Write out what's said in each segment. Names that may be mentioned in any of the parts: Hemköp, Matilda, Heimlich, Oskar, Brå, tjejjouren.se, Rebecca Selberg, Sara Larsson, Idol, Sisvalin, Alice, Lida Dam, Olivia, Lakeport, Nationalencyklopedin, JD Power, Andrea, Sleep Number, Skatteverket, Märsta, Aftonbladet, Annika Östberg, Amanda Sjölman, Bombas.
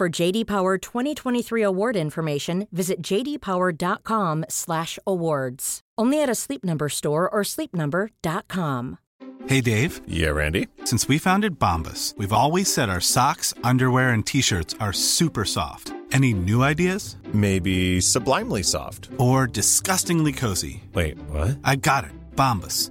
For JD Power 2023 award information, visit jdpower.com/awards. Only at a Sleep Number store or sleepnumber.com. Hey, Dave. Yeah, Randy. Since we founded Bombas, we've always said our socks, underwear, and T-shirts are super soft. Any new ideas? Maybe sublimely soft. Or disgustingly cozy. Wait, what? I got it. Bombas.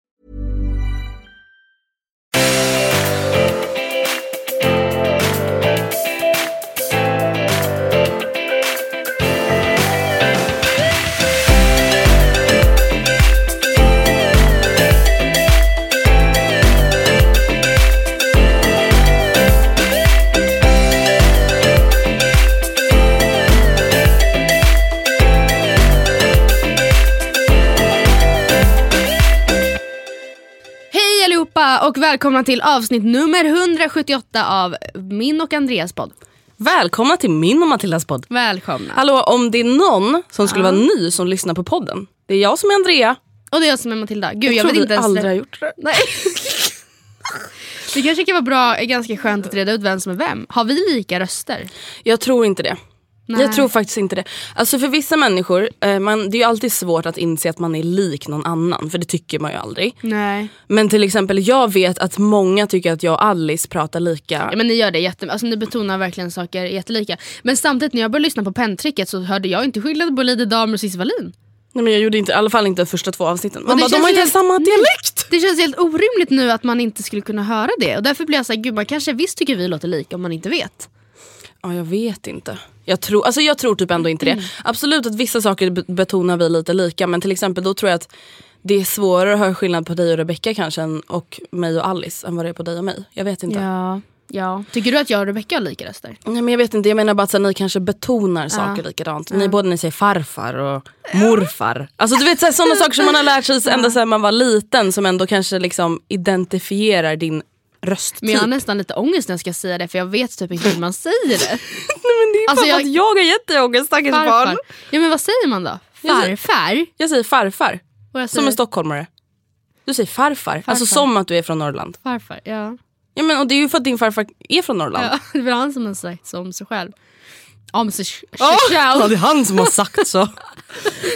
Och välkomna till avsnitt nummer 178 av min och Andreas podd. Välkomna till min och Matildas podd. Välkomna. Hallå, om det är någon som skulle vara ny som lyssnar på podden. Det är jag som är Andrea. Och det är jag som är Matilda. Gud, jag vet inte ens aldrig har gjort det. Nej. Det kanske kan vara bra, är ganska skönt att reda ut vem som är vem. Har vi lika röster? Jag tror inte det. Nej. Jag tror faktiskt inte det. Alltså för vissa människor, det är ju alltid svårt att inse att man är lik någon annan. För det tycker man ju aldrig. Nej. Men till exempel, jag vet att många tycker att jag och Alice pratar lika. Ja, men ni gör det jättemycket. Alltså ni betonar verkligen saker jättelika. Men samtidigt, när jag började lyssna på pentricket så hörde jag inte skillnad på Lida Dam och Sisvalin. Nej, men jag gjorde inte, i alla fall inte de första två avsnitten. Man bara, de har inte helt samma dialekt. Det känns helt orimligt nu att man inte skulle kunna höra det. Och därför blir jag så här, gud, man kanske visst tycker vi låter lika om man inte vet. Ja, jag vet inte. Jag tror typ ändå inte det. Absolut att vissa saker betonar vi lite lika. Men till exempel då tror jag att det är svårare att höra skillnad på dig och Rebecca kanske och mig och Alice än vad det är på dig och mig. Jag vet inte. Ja. Tycker du att jag och Rebecca har lika röster? Nej, men jag vet inte. Jag menar bara att ni kanske betonar saker likadant. Ni säger farfar och morfar. Alltså du vet sådana saker som man har lärt sig ända sedan man var liten. Som ändå kanske liksom identifierar din rösttyp. Men jag har nästan lite ångest när jag ska säga det, för jag vet typ inte hur man säger det. Nej, men det är alltså att jag har jätteångest, stackars barn. Ja, men vad säger man då? Farfar? Jag säger farfar. Jag säger... Som en stockholmare. Du säger farfar. Alltså som att du är från Norrland. Farfar, ja. Ja, men och det är ju för att din farfar är från Norrland. Ja, det är väl han som har sagt så om sig själv. Om sig själv. Ja, det är han som har sagt så.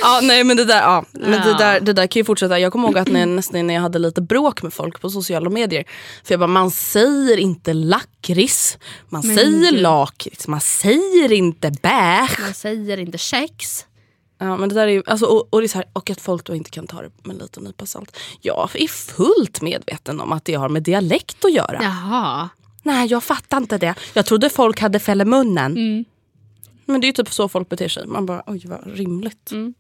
Ja, nej, men det där kan ju fortsätta. Jag kommer ihåg att nästan när jag hade lite bråk med folk på sociala medier. För jag bara, man säger inte lakrits. Säger lakrits. Man säger inte bäsch. Man säger inte kex. Ja, men det där är ju, alltså, och det är så här, och att folk då inte kan ta det med lite nypa salt. Jag är fullt medveten om att det har med dialekt att göra. Jaha. Nej, jag fattar inte det. Jag trodde folk hade fäll i munnen. Mm. Men det är ju typ så folk beter sig. Man bara, oj vad rimligt. Mm.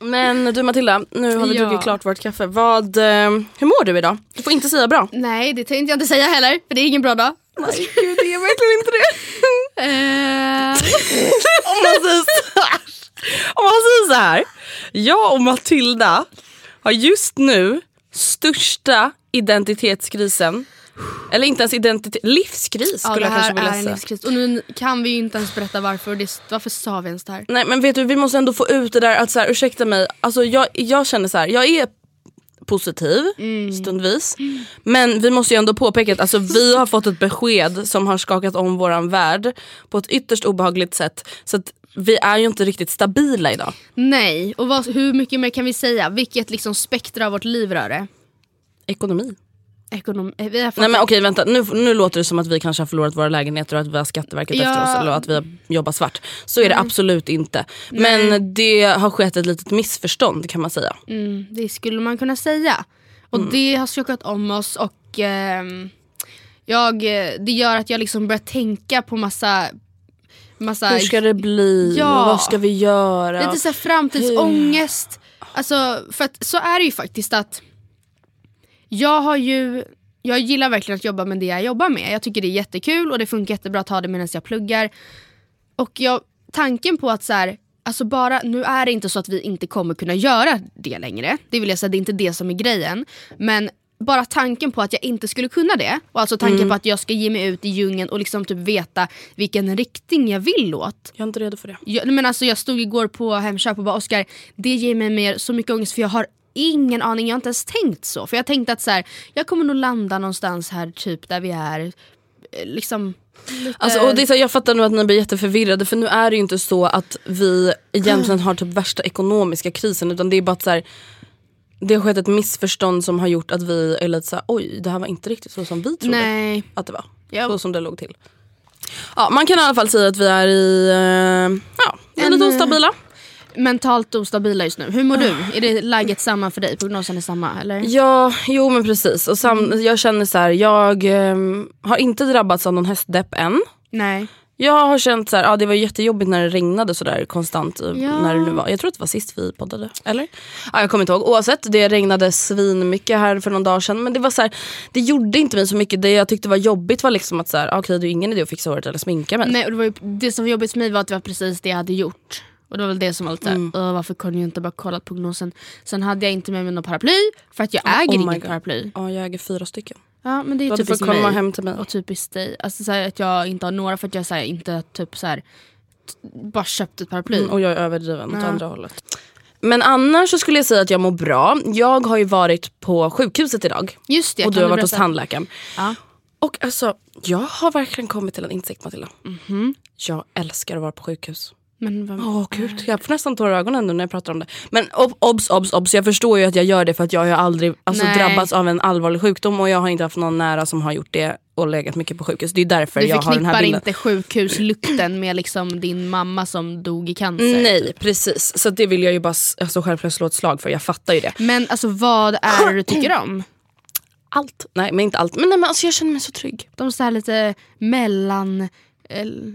Men du Matilda, nu har vi druckit klart vårt kaffe. Hur mår du idag? Du får inte säga bra. Nej, det tänkte jag inte säga heller. För det är ingen bra dag. Nej, gud, det är verkligen inte det. Om man säger så här. Jag och Matilda har just nu största identitetskrisen. Eller inte ens livskris skulle jag kanske vilja säga. Livskris. Och nu kan vi ju inte ens berätta varför. Varför sa vi ens det här? Nej, men vet du, vi måste ändå få ut det där att så här, ursäkta mig. Alltså jag känner så här, jag är positiv stundvis. Men vi måste ju ändå påpeka att alltså, vi har fått ett besked som har skakat om våran värld på ett ytterst obehagligt sätt. Så att vi är ju inte riktigt stabila idag. Nej, och hur mycket mer kan vi säga? Vilket liksom spektra av vårt liv rör det? Ekonomi. Nej men okej, vänta. Nu låter det som att vi kanske har förlorat våra lägenheter och att vi har Skatteverket efter oss eller att vi har jobbat svart. Så är det absolut inte. Men det har skett ett litet missförstånd kan man säga. Det skulle man kunna säga. Och det har skakat om oss och det gör att jag liksom börjar tänka på massa hur ska det bli? Ja. Vad ska vi göra? Lite så här framtidsångest. Alltså för att så är det ju faktiskt att jag gillar verkligen att jobba med det jag jobbar med. Jag tycker det är jättekul och det funkar jättebra att ha det medan jag pluggar. Och tanken på att så här, alltså bara, nu är det inte så att vi inte kommer kunna göra det längre. Det vill jag säga, det är inte det som är grejen. Men bara tanken på att jag inte skulle kunna det. Och alltså tanken på att jag ska ge mig ut i djungeln och liksom typ veta vilken riktning jag vill åt. Jag är inte redo för det. Men alltså jag stod igår på Hemköp och bara, Oskar, det ger mig mer så mycket ångest för jag har ingen aning, jag har inte ens tänkt så. För jag tänkte att så här, jag kommer nog landa någonstans här typ där vi är liksom lite... Alltså, och det är så, jag fattar nog att ni blir jätteförvirrade. För nu är det ju inte så att vi egentligen har typ värsta ekonomiska krisen, utan det är bara att så här, det har skett ett missförstånd som har gjort att vi är lite så här, oj, det här var inte riktigt så som vi trodde att det var. Så som det låg till. Ja, man kan i alla fall säga att vi är i lite ostabila. Mentalt ostabila just nu. Hur mår du? Är det läget samma för dig? Prognosen är samma, eller? Ja, jo men precis. Och jag känner så här, jag har inte drabbats av någon höstdepp än. Nej. Jag har känt så här, det var jättejobbigt när det regnade så där konstant när det nu var. Jag tror att det var sist vi poddade, eller? Ja, jag kommer inte ihåg. Oavsett, det regnade svin mycket här för någon dag sedan, men det var så här, det gjorde inte mig så mycket. Det jag tyckte var jobbigt var liksom att så här, okej, det är ingen idé att fixa håret eller sminka mig. Nej, och det som var jobbigt för mig var att det var precis det jag hade gjort. Och det var väl det som alltid varför kunde jag inte bara kolla prognosen? Sen hade jag inte med mig någon paraply för att jag äger inget paraply. Ja, jag äger 4 stycken. Ja, men det är typiskt mig. Komma hem till mig. Och typiskt dig. Alltså så här, att jag inte har några för att jag så här, inte typ så här, bara köpt ett paraply. Och jag är överdriven åt andra hållet. Men annars så skulle jag säga att jag mår bra. Jag har ju varit på sjukhuset idag. Just det. Och du har varit hos tandläkaren. Ja. Och alltså, jag har verkligen kommit till en insikt, Matilda. Mm-hmm. Jag älskar att vara på sjukhus. Gud, jag får nästan tårar i ögonen nu när jag pratar om det. Men obs, jag förstår ju att jag gör det för att jag har aldrig drabbats av en allvarlig sjukdom och jag har inte haft någon nära som har gjort det och legat mycket på sjukhus. Det är därför jag har den här bilden. Du förknippar inte sjukhuslukten med liksom din mamma som dog i cancer. Nej, precis. Så det vill jag ju bara självklart slå ett slag för. Jag fattar ju det. Men alltså, vad är det du tycker om? Allt. Nej, men inte allt. Men alltså, jag känner mig så trygg. De så här lite mellan...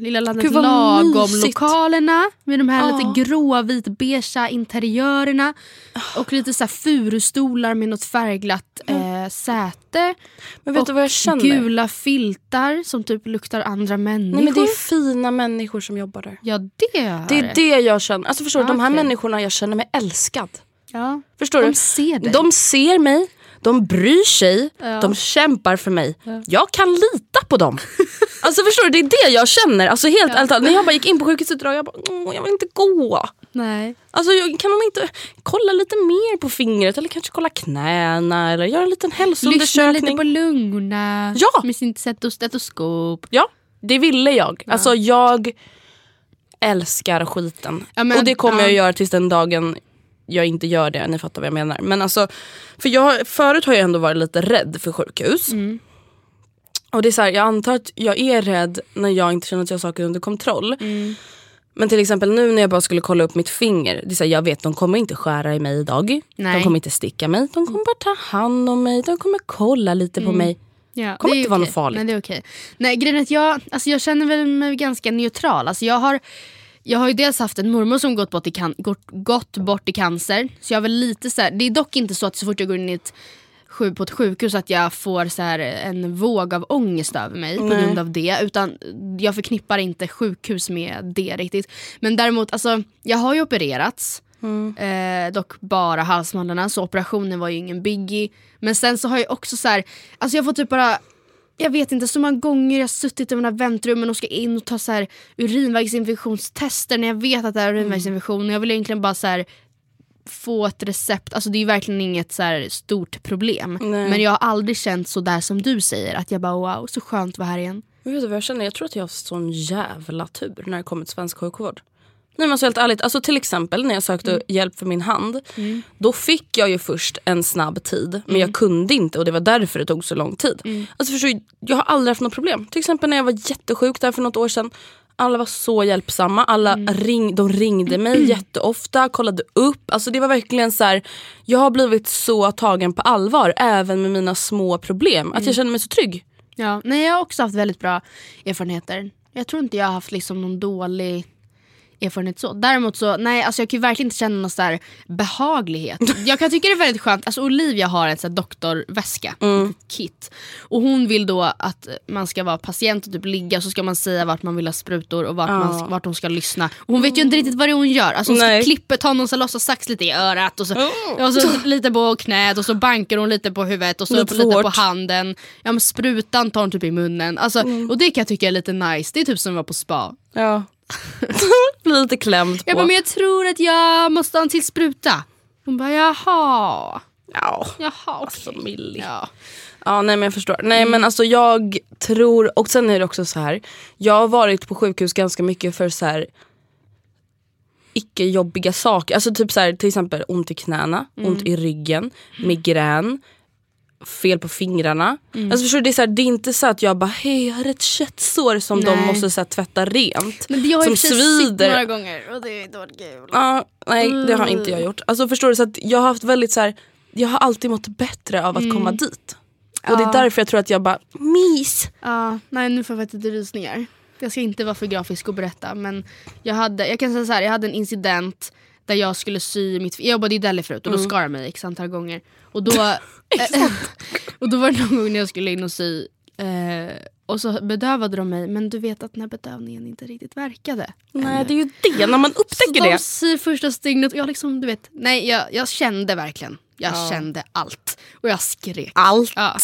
lilla landet lagom lokalerna med de här lite gråa, vitbeiga interiörerna och lite så här furustolar med något färgglatt säte. Men vet du vad jag känner? Gula filtar som typ luktar andra människor. Nej, men det är fina människor som jobbar där. Ja, det är det jag känner. Alltså förstår du, de här människorna, jag känner mig älskad. Ja. Förstår du? De ser mig. De bryr sig, de kämpar för mig. Ja. Jag kan lita på dem. Alltså förstår du, det är det jag känner. Alltså helt ärligt, när jag bara gick in på sjukhuset idag, jag bara, jag vill inte gå. Nej. Alltså kan de inte kolla lite mer på fingret eller kanske kolla knäna eller göra en liten hälsoundersökning. Lyssna lite på lungorna. Ja. Med sin stetoskop. Ja, det ville jag. Ja. Alltså jag älskar skiten. Ja, men, och det kommer jag att göra tills den dagen... jag inte gör det, ni fattar vad jag menar. Men alltså, för förut har jag ändå varit lite rädd för sjukhus. Och det är så här, jag antar att jag är rädd när jag inte känner att jag har saker under kontroll. Men till exempel nu när jag bara skulle kolla upp mitt finger, det är så här, jag vet, de kommer inte skära i mig idag. Nej. De kommer inte sticka mig, de kommer bara ta hand om mig, de kommer kolla lite på mig. Ja, kommer det inte vara något farligt. Nej, det är okej. Nej, grejen är att jag känner väl mig ganska neutral. Alltså jag har ju dels haft en mormor som gått bort i cancer. Så jag är väl lite så här, det är dock inte så att så fort jag går in i ett sjukhus att jag får så här en våg av ångest över mig på grund av det. Utan jag förknippar inte sjukhus med det riktigt. Men däremot, alltså, jag har ju opererats. Dock bara halsmandlarna, så operationen var ju ingen biggie. Men sen så har jag också så här, alltså jag får typ bara... jag vet inte, så många gånger jag har suttit i mina väntrummen och ska in och ta så här urinvägsinfektionstester när jag vet att det är urinvägsinfektion. Jag vill egentligen bara så här få ett recept, alltså det är ju verkligen inget så här stort problem. Nej. Men jag har aldrig känt så där som du säger, att jag bara wow, så skönt att vara här igen. Jag vet inte vad jag känner, jag tror att jag har sån jävla tur när det kommer till svensk sjukvård. Nej, men så helt ärligt, alltså till exempel när jag sökte hjälp för min hand, då fick jag ju först en snabb tid, men jag kunde inte, och det var därför det tog så lång tid. Alltså förstår, jag har aldrig haft något problem. Till exempel när jag var jättesjuk där för något år sedan, alla var så hjälpsamma, alla de ringde mig jätteofta, kollade upp. Alltså det var verkligen så här, jag har blivit så tagen på allvar även med mina små problem, att jag känner mig så trygg. Ja, nej, jag har också haft väldigt bra erfarenheter. Jag tror inte jag har haft liksom någon dålig erfarenhet så. Däremot så, nej, alltså jag kan ju verkligen inte känna någon så här behaglighet. Jag kan tycka det är väldigt skönt, alltså Olivia har en så här doktorväska, ett kit. Och hon vill då att man ska vara patient och typ ligga, så ska man säga vart man vill ha sprutor och vart de ska lyssna. Och hon vet ju inte riktigt vad det är hon gör. Alltså hon ska klippa, ta någon så lossa sax lite i örat och så lite på knät, och så bankar hon lite på huvudet, och så lite på handen. Ja, men sprutan tar hon typ i munnen. Alltså, och det kan jag tycka är lite nice. Det är typ som att vara på spa. Ja. Lite klämt på. Jag bara, men jag tror att jag måste ha en till spruta. Hon bara, jaha, okej. Alltså millig. Ja, nej men jag förstår. Nej men alltså jag tror, och sen är det också så här, jag har varit på sjukhus ganska mycket för så här icke-jobbiga saker. Alltså typ så här, till exempel ont i knäna, ont i ryggen, migrän, fel på fingrarna. Alltså förstår du, det är inte så att jag bara hej, jag har ett köttsår som de måste så här tvätta rent. Men det har som svider några gånger och det är dåligt. Ja, nej, det har inte jag gjort. Alltså förstår du, så att jag har haft väldigt så här, jag har alltid mått bättre av att komma dit. Och det är därför jag tror att jag bara mys. Ja, nej nu får jag lite rysningar. Jag ska inte vara för grafisk och berätta, men jag kan säga så här, jag hade en incident där jag skulle sy mitt... Jag jobbade i Delhi förut och då skar jag mig x antal gånger. Och då, och då var det någon gång när jag skulle in och sy. Och så bedövade de mig. Men du vet att den här bedövningen inte riktigt verkade. Nej, det är ju det när man upptäcker det. Så de syr första stygnet och jag liksom, du vet... Nej, jag kände verkligen. Jag kände allt. Och jag skrek. Allt? Ja.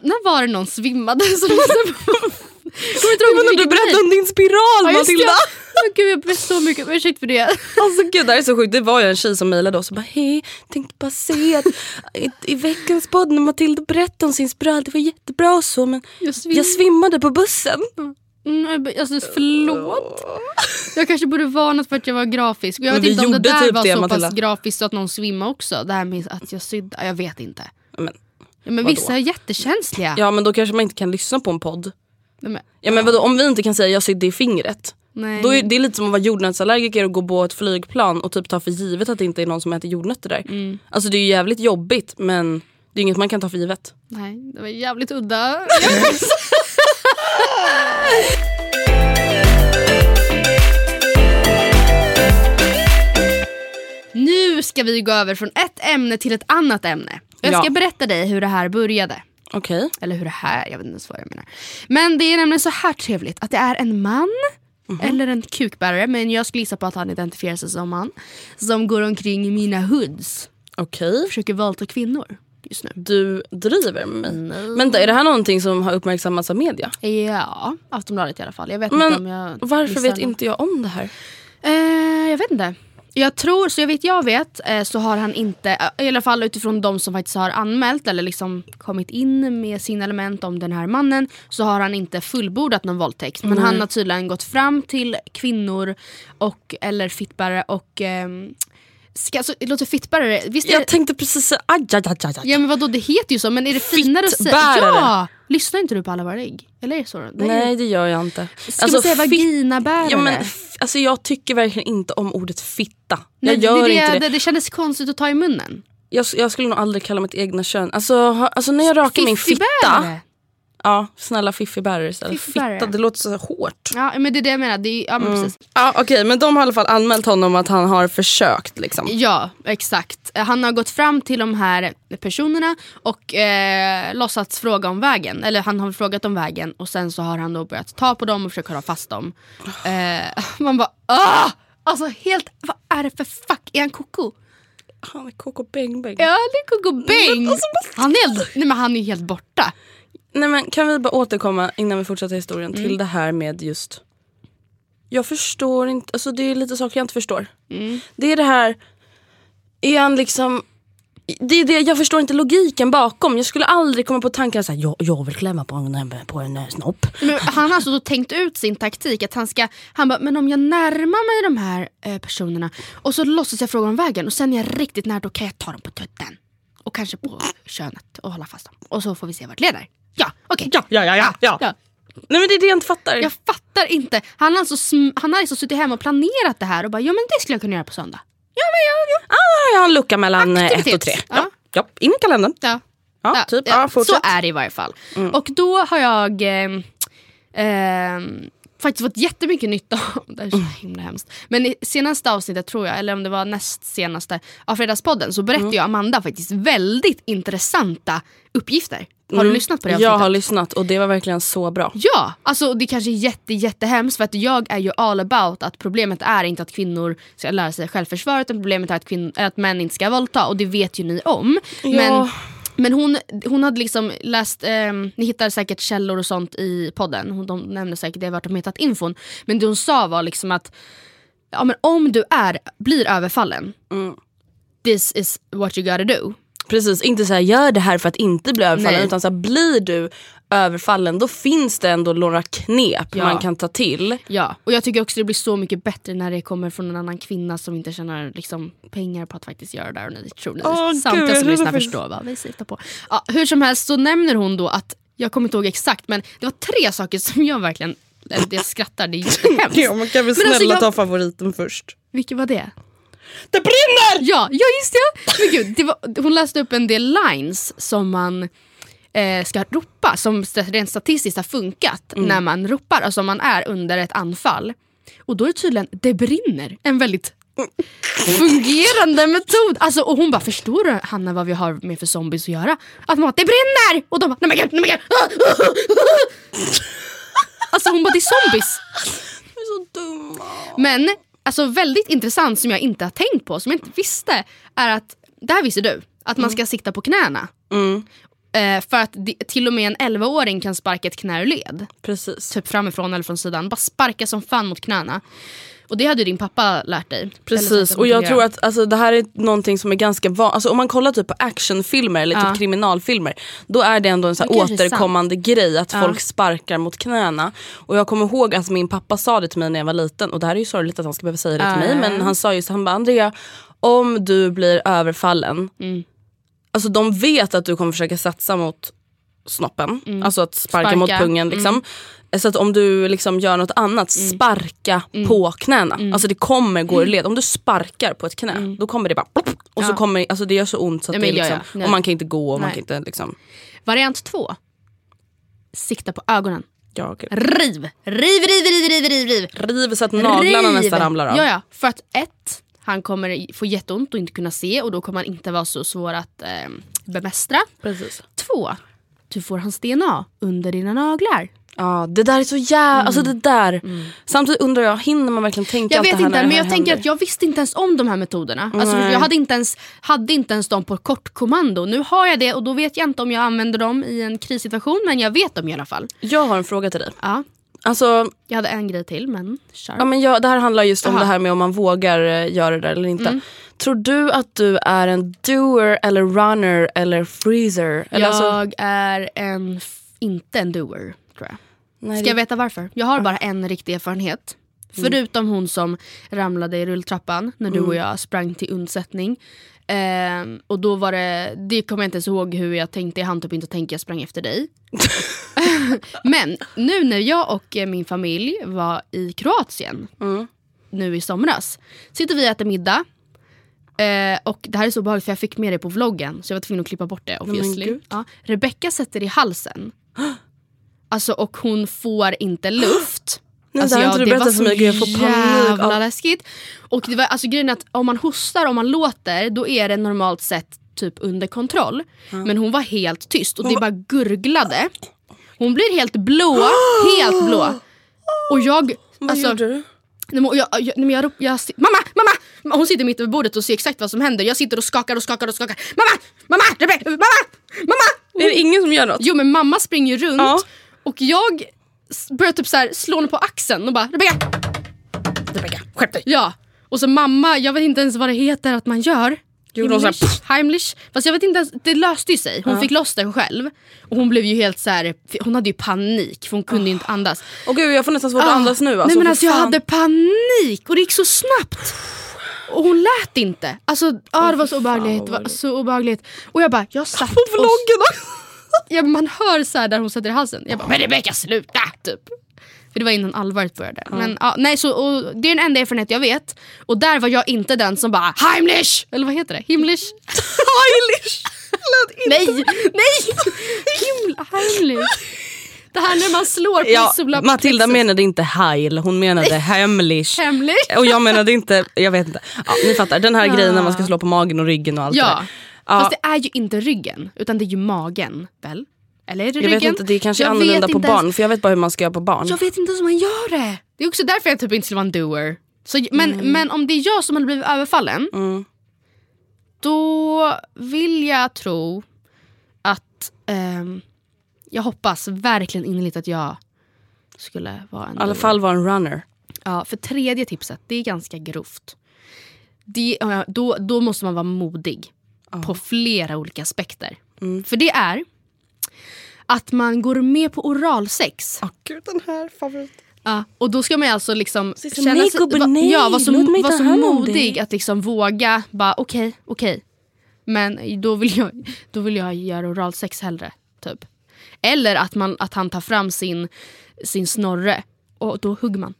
När var det någon svimmade som... Du berättade om din spiral, Matilda. Oh, gud, jag ber så mycket om ursäkt för det. Alltså gud, det här är så sjukt. Det var ju en tjej som mejlade oss och bara hej, tänkte bara se att i veckans podd när Matilda berättade om sin spiral, det var jättebra och så, men jag svimmade på bussen. Alltså förlåt. Jag kanske borde varnat för att jag var grafisk. Och jag vet inte om det där typ var så Matilda. Pass grafiskt så att någon svimmade också. Det här med att jag sydda, jag vet inte. Men vissa är jättekänsliga. Ja, men då kanske man inte kan lyssna på en podd. Ja, men vadå, om vi inte kan säga jag sydde i fingret. Nej. Då är det lite som att vara jordnötsallergiker och gå på ett flygplan och typ ta för givet att det inte är någon som äter jordnötter där. Alltså det är ju jävligt jobbigt, men det är inget man kan ta för givet. Nej, det var jävligt udda. Nu ska vi gå över från ett ämne till ett annat ämne. Jag ska berätta dig hur det här började. Okej. Eller hur det här, jag vet inte ens vad jag menar. Men det är nämligen så här trevligt att det är en man eller en kukbärare, men jag skulle gissa på att han identifierar sig som man, som går omkring i mina hoods. Okej. Försöker våldta kvinnor just nu. Du driver med mig. Men är det här någonting som har uppmärksammats av media? Ja, Aftonbladet i alla fall. Jag vet inte om jag... Varför vet inte jag om det här? Jag vet inte. Jag tror, så jag vet så har han inte, i alla fall utifrån de som faktiskt har anmält eller liksom kommit in med sina element om den här mannen, så har han inte fullbordat någon våldtäkt. Men han har tydligen gått fram till kvinnor och, eller fittbärare och... alltså, det låter fittbärare. Visst är jag tänkte precis så... Ja, men vadå, det heter ju så, men är det finare att säga... Ja! Lyssnar inte du på alla våra ägg? Eller är det så? Nej, det gör jag inte. Ska alltså, man säga vaginabärare? Ja, men, alltså, jag tycker verkligen inte om ordet fitta. Nej, det det kändes konstigt att ta i munnen. Jag skulle nog aldrig kalla mitt egna kön. Alltså när jag rakar min fitta... Ja, snälla fiffibärare istället. Fitta, det låter så hårt. Ja, men det är det jag menar. Det är, ja, men precis. Ja, okej, men de har i alla fall anmält honom att han har försökt liksom. Ja, exakt. Han har gått fram till de här personerna och låtsats fråga om vägen. Eller han har frågat om vägen och sen så har han då börjat ta på dem och försöka hålla fast dem. Man bara, åh! Alltså helt, vad är det för fuck? Är han koko? Han är koko bäng bäng. Ja, det är koko bäng. Han är helt borta. Nej, men kan vi bara återkomma innan vi fortsätter historien till det här med just... Jag förstår inte... Alltså det är lite saker jag inte förstår. Det är det här är han liksom... Det är det, jag förstår inte logiken bakom. Jag skulle aldrig komma på tanken så här, jag vill klämma på en snopp. Men han har alltså då tänkt ut sin taktik att han bara, men om jag närmar mig de här personerna och så låtsas jag fråga om vägen och sen är jag riktigt nära, då kan jag ta dem på tutten och kanske på könet och hålla fast dem. Och så får vi se vart det leder. Ja, okej. Okay. Ja. Nej, men det är det jag inte fattar. Jag fattar inte. Han har alltså suttit hemma och planerat det här och bara, ja men det skulle jag kunna göra på söndag. Ja. Ah, jag har en lucka mellan 1 och 3. Ja. In i kalendern. Ja, typ. Så är det i varje fall. Mm. Och då har jag faktiskt fått jättemycket nytta av det. Är så himla hemskt. Men i senaste avsnittet tror jag, eller om det var näst senaste av Fredagspodden, så berättade jag Amanda faktiskt väldigt intressanta uppgifter. Har du lyssnat på det avsnittet? Jag har lyssnat och det var verkligen så bra. Ja, alltså det kanske är jättehemskt för att jag är ju all about att problemet är inte att kvinnor ska lära sig självförsvar, utan problemet är att män inte ska våldta, och det vet ju ni om. Ja. Men hon hade liksom läst, ni hittar säkert källor och sånt i podden, de nämnde säkert det vart de hittat infon, men det hon sa var liksom att ja, men om du blir överfallen, this is what you gotta do. Precis, inte så här, gör det här för att inte bli överfallen. Nej. Utan så här, blir du överfallen, då finns det ändå några knep man kan ta till. Ja, och jag tycker också det blir så mycket bättre när det kommer från en annan kvinna som inte tjänar liksom pengar på att faktiskt göra det där. Och ni tror samtidigt som lyssnar förstår vad vi sitter på. Ja, hur som helst så nämner hon då att, jag kommer inte ihåg exakt, men det var 3 saker som jag verkligen, jag skrattar, det är ju hemskt. Ja, man kan väl snälla ta favoriten först. Vilket var det? Det brinner! Ja, just det. Men gud, hon läste upp en del lines som man ska ropa, som rent statistiskt har funkat när man ropar, alltså man är under ett anfall. Och då är det tydligen, det brinner, en väldigt fungerande metod. Alltså, och hon bara, förstår du Hanna vad vi har med för zombies att göra? Att man bara, det brinner! Och de bara, nej men gud. Alltså hon bara, det är zombies. De är så dumma. Men... alltså väldigt intressant som jag inte har tänkt på, som jag inte visste, är att, det här visste du, att man ska sikta på knäna. För att till och med en 11-åring kan sparka ett knä ur led. Precis. Typ framifrån eller från sidan. Bara sparka som fan mot knäna. Och det hade ju din pappa lärt dig. Precis, och jag tror att alltså, det här är någonting som är ganska vanligt. Alltså, om man kollar typ på actionfilmer eller typ kriminalfilmer, då är det ändå en så här återkommande grej att folk sparkar mot knäna. Och jag kommer ihåg att alltså, min pappa sa det till mig när jag var liten, och det här är ju sorgligt att han ska behöva säga det till mig, men han sa ju så, han bara, Andrea, om du blir överfallen, alltså de vet att du kommer försöka satsa mot snoppen, alltså att sparka mot pungen liksom. Så att om du liksom gör något annat, sparka på knäna. Alltså det kommer gå i led. Om du sparkar på ett knä, då kommer det bara plopp, och så kommer, alltså det gör så ont så att det liksom, och man kan inte gå och man kan inte liksom. Variant 2. Sikta på ögonen. Ja, okay. Riv. Riv så att naglarna nästan ramlar av. Ja, för att han kommer få jätteont och inte kunna se, och då kommer han inte vara så svår att bemästra. Precis. 2. Du får hans DNA under dina naglar. Ja, det där är så jävla... alltså det där... Samtidigt undrar jag, hinner man verkligen tänka allt det här? Jag vet inte, men jag tänker att jag visste inte ens om de här metoderna. Alltså jag hade inte ens dem på kortkommando. Nu har jag det, och då vet jag inte om jag använder dem i en krissituation, men jag vet dem i alla fall. Jag har en fråga till dig. Ja. Alltså, jag hade en grej till, men kör. Ja, men det här handlar just om det här med om man vågar göra det eller inte. Tror du att du är en doer eller runner eller freezer? Eller jag är inte en doer, tror jag. Nej, ska jag veta varför? Jag har bara en riktig erfarenhet. Förutom hon som ramlade i rulltrappan när du och jag sprang till undsättning. Och då var det kommer jag inte ens ihåg hur jag tänkte. Jag hann typ inte tänka, jag sprang efter dig. Men nu när jag och min familj var i Kroatien nu i somras, sitter vi och äter middag. Och det här är så behagligt för jag fick med det på vloggen, så jag var tvungen att klippa bort det. Rebecca sätter i halsen. Alltså, och hon får inte luft. Nej, alltså, det var så jävla läskigt. Och det var, alltså, grejen är att om man hostar, om man låter, då är det normalt sett typ under kontroll. Men hon var helt tyst, och det bara gurglade. Hon blir helt blå. Och jag... alltså, vad gjorde du? Jag mamma! Hon sitter mitt över bordet och ser exakt vad som händer. Jag sitter och skakar. Mamma! Är det ingen som gör något? Jo, men mamma springer runt. Ja. Och jag börjar typ så här slå henne på axeln och bara, Rebecca, skärp dig. Ja, och så mamma, jag vet inte ens vad det heter att man gör. gjorde hon så här, Heimlich. Fast jag vet inte ens, det löste ju sig. Hon fick loss det själv. Och hon blev ju helt så här, hon hade ju panik. För hon kunde ju inte andas. Och gud, jag får nästan svårt att andas nu. Alltså, nej men alltså, jag hade panik. Och det gick så snabbt. Och hon lät inte. Alltså, det var så obehagligt. Det var så obehagligt. Och jag bara, jag satt på vloggen. Ja, man hör så här där hon sätter i halsen. Jag bara, men Rebecca, sluta, typ. För det var innan allvaret började. Men nej, så och det är den enda erfarenhet jag vet. Och där var jag inte den som bara Heimlich! Eller vad heter det? Himmlisch? Heimlich! Nej! Heimlich! Det här när man slår på Matilda menade inte heil, hon menade Heimlich. Och jag menade inte, jag vet inte. Ja, ni fattar, den här grejen när man ska slå på magen och ryggen och allt det. Ja. Fast det är ju inte ryggen, utan det är ju magen, väl? Eller är det ryggen? Jag vet inte, det är kanske annorlunda på barn. För jag vet bara hur man ska göra på barn. Jag vet inte hur man gör det. Det är också därför jag typ inte skulle vara en doer. Så, men om det är jag som har blivit överfallen, då vill jag tro att jag hoppas verkligen innerligt att jag skulle vara en doer. I alla fall vara en runner. Ja, för tredje tipset, det är ganska grovt. Då måste man vara modig på flera olika aspekter. För det är att man går med på oralsex. Gud, den här favorit. Ja, och då ska man alltså liksom känna sig vara så modig att liksom våga bara okej. Men då vill jag göra oralsex hellre, typ. Eller att han tar fram sin snorre och då hugger man.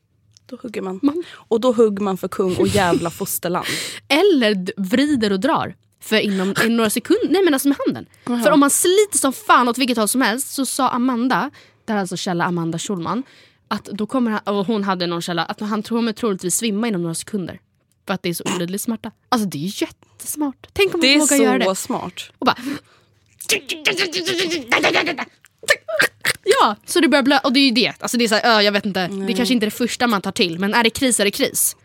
Och då hugger man för kung och jävla fosterland. Eller vrider och drar. För inom några sekunder, nej men alltså med handen. För om man sliter som fan åt vilket håll som helst, så sa Amanda, där alltså källa Amanda Sjölman, att då kommer han, och hon hade någon källa, att han troligtvis svimma inom några sekunder. För att det är så olidligt smärta. Alltså det är jättesmart. Tänk om man vågar göra det. Det är så smart. Och bara... Ja, så det börjar blöda. Och det är ju det. Alltså det är så här, jag vet inte. Nej. Det är kanske inte det första man tar till, men är det kris.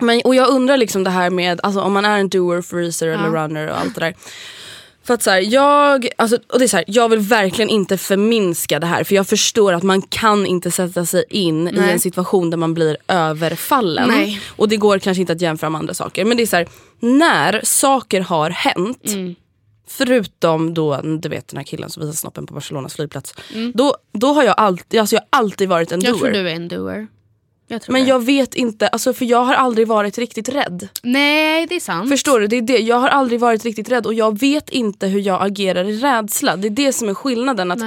Men, och jag undrar liksom det här med alltså, om man är en doer, freezer eller runner och allt det där. För att så här, jag vill verkligen inte förminska det här. För jag förstår att man kan inte sätta sig in i en situation där man blir överfallen. Nej. Och det går kanske inte att jämföra med andra saker. Men det är så här, när saker har hänt, förutom då, du vet den här killen som visar snoppen på Barcelonas flygplats. Då har jag alltid varit en doer. Jag tror du är en doer. Jag vet inte, alltså, för jag har aldrig varit riktigt rädd. Nej, det är sant. Förstår du, det är det. Jag har aldrig varit riktigt rädd. Och jag vet inte hur jag agerar i rädsla. Det är det som är skillnaden, att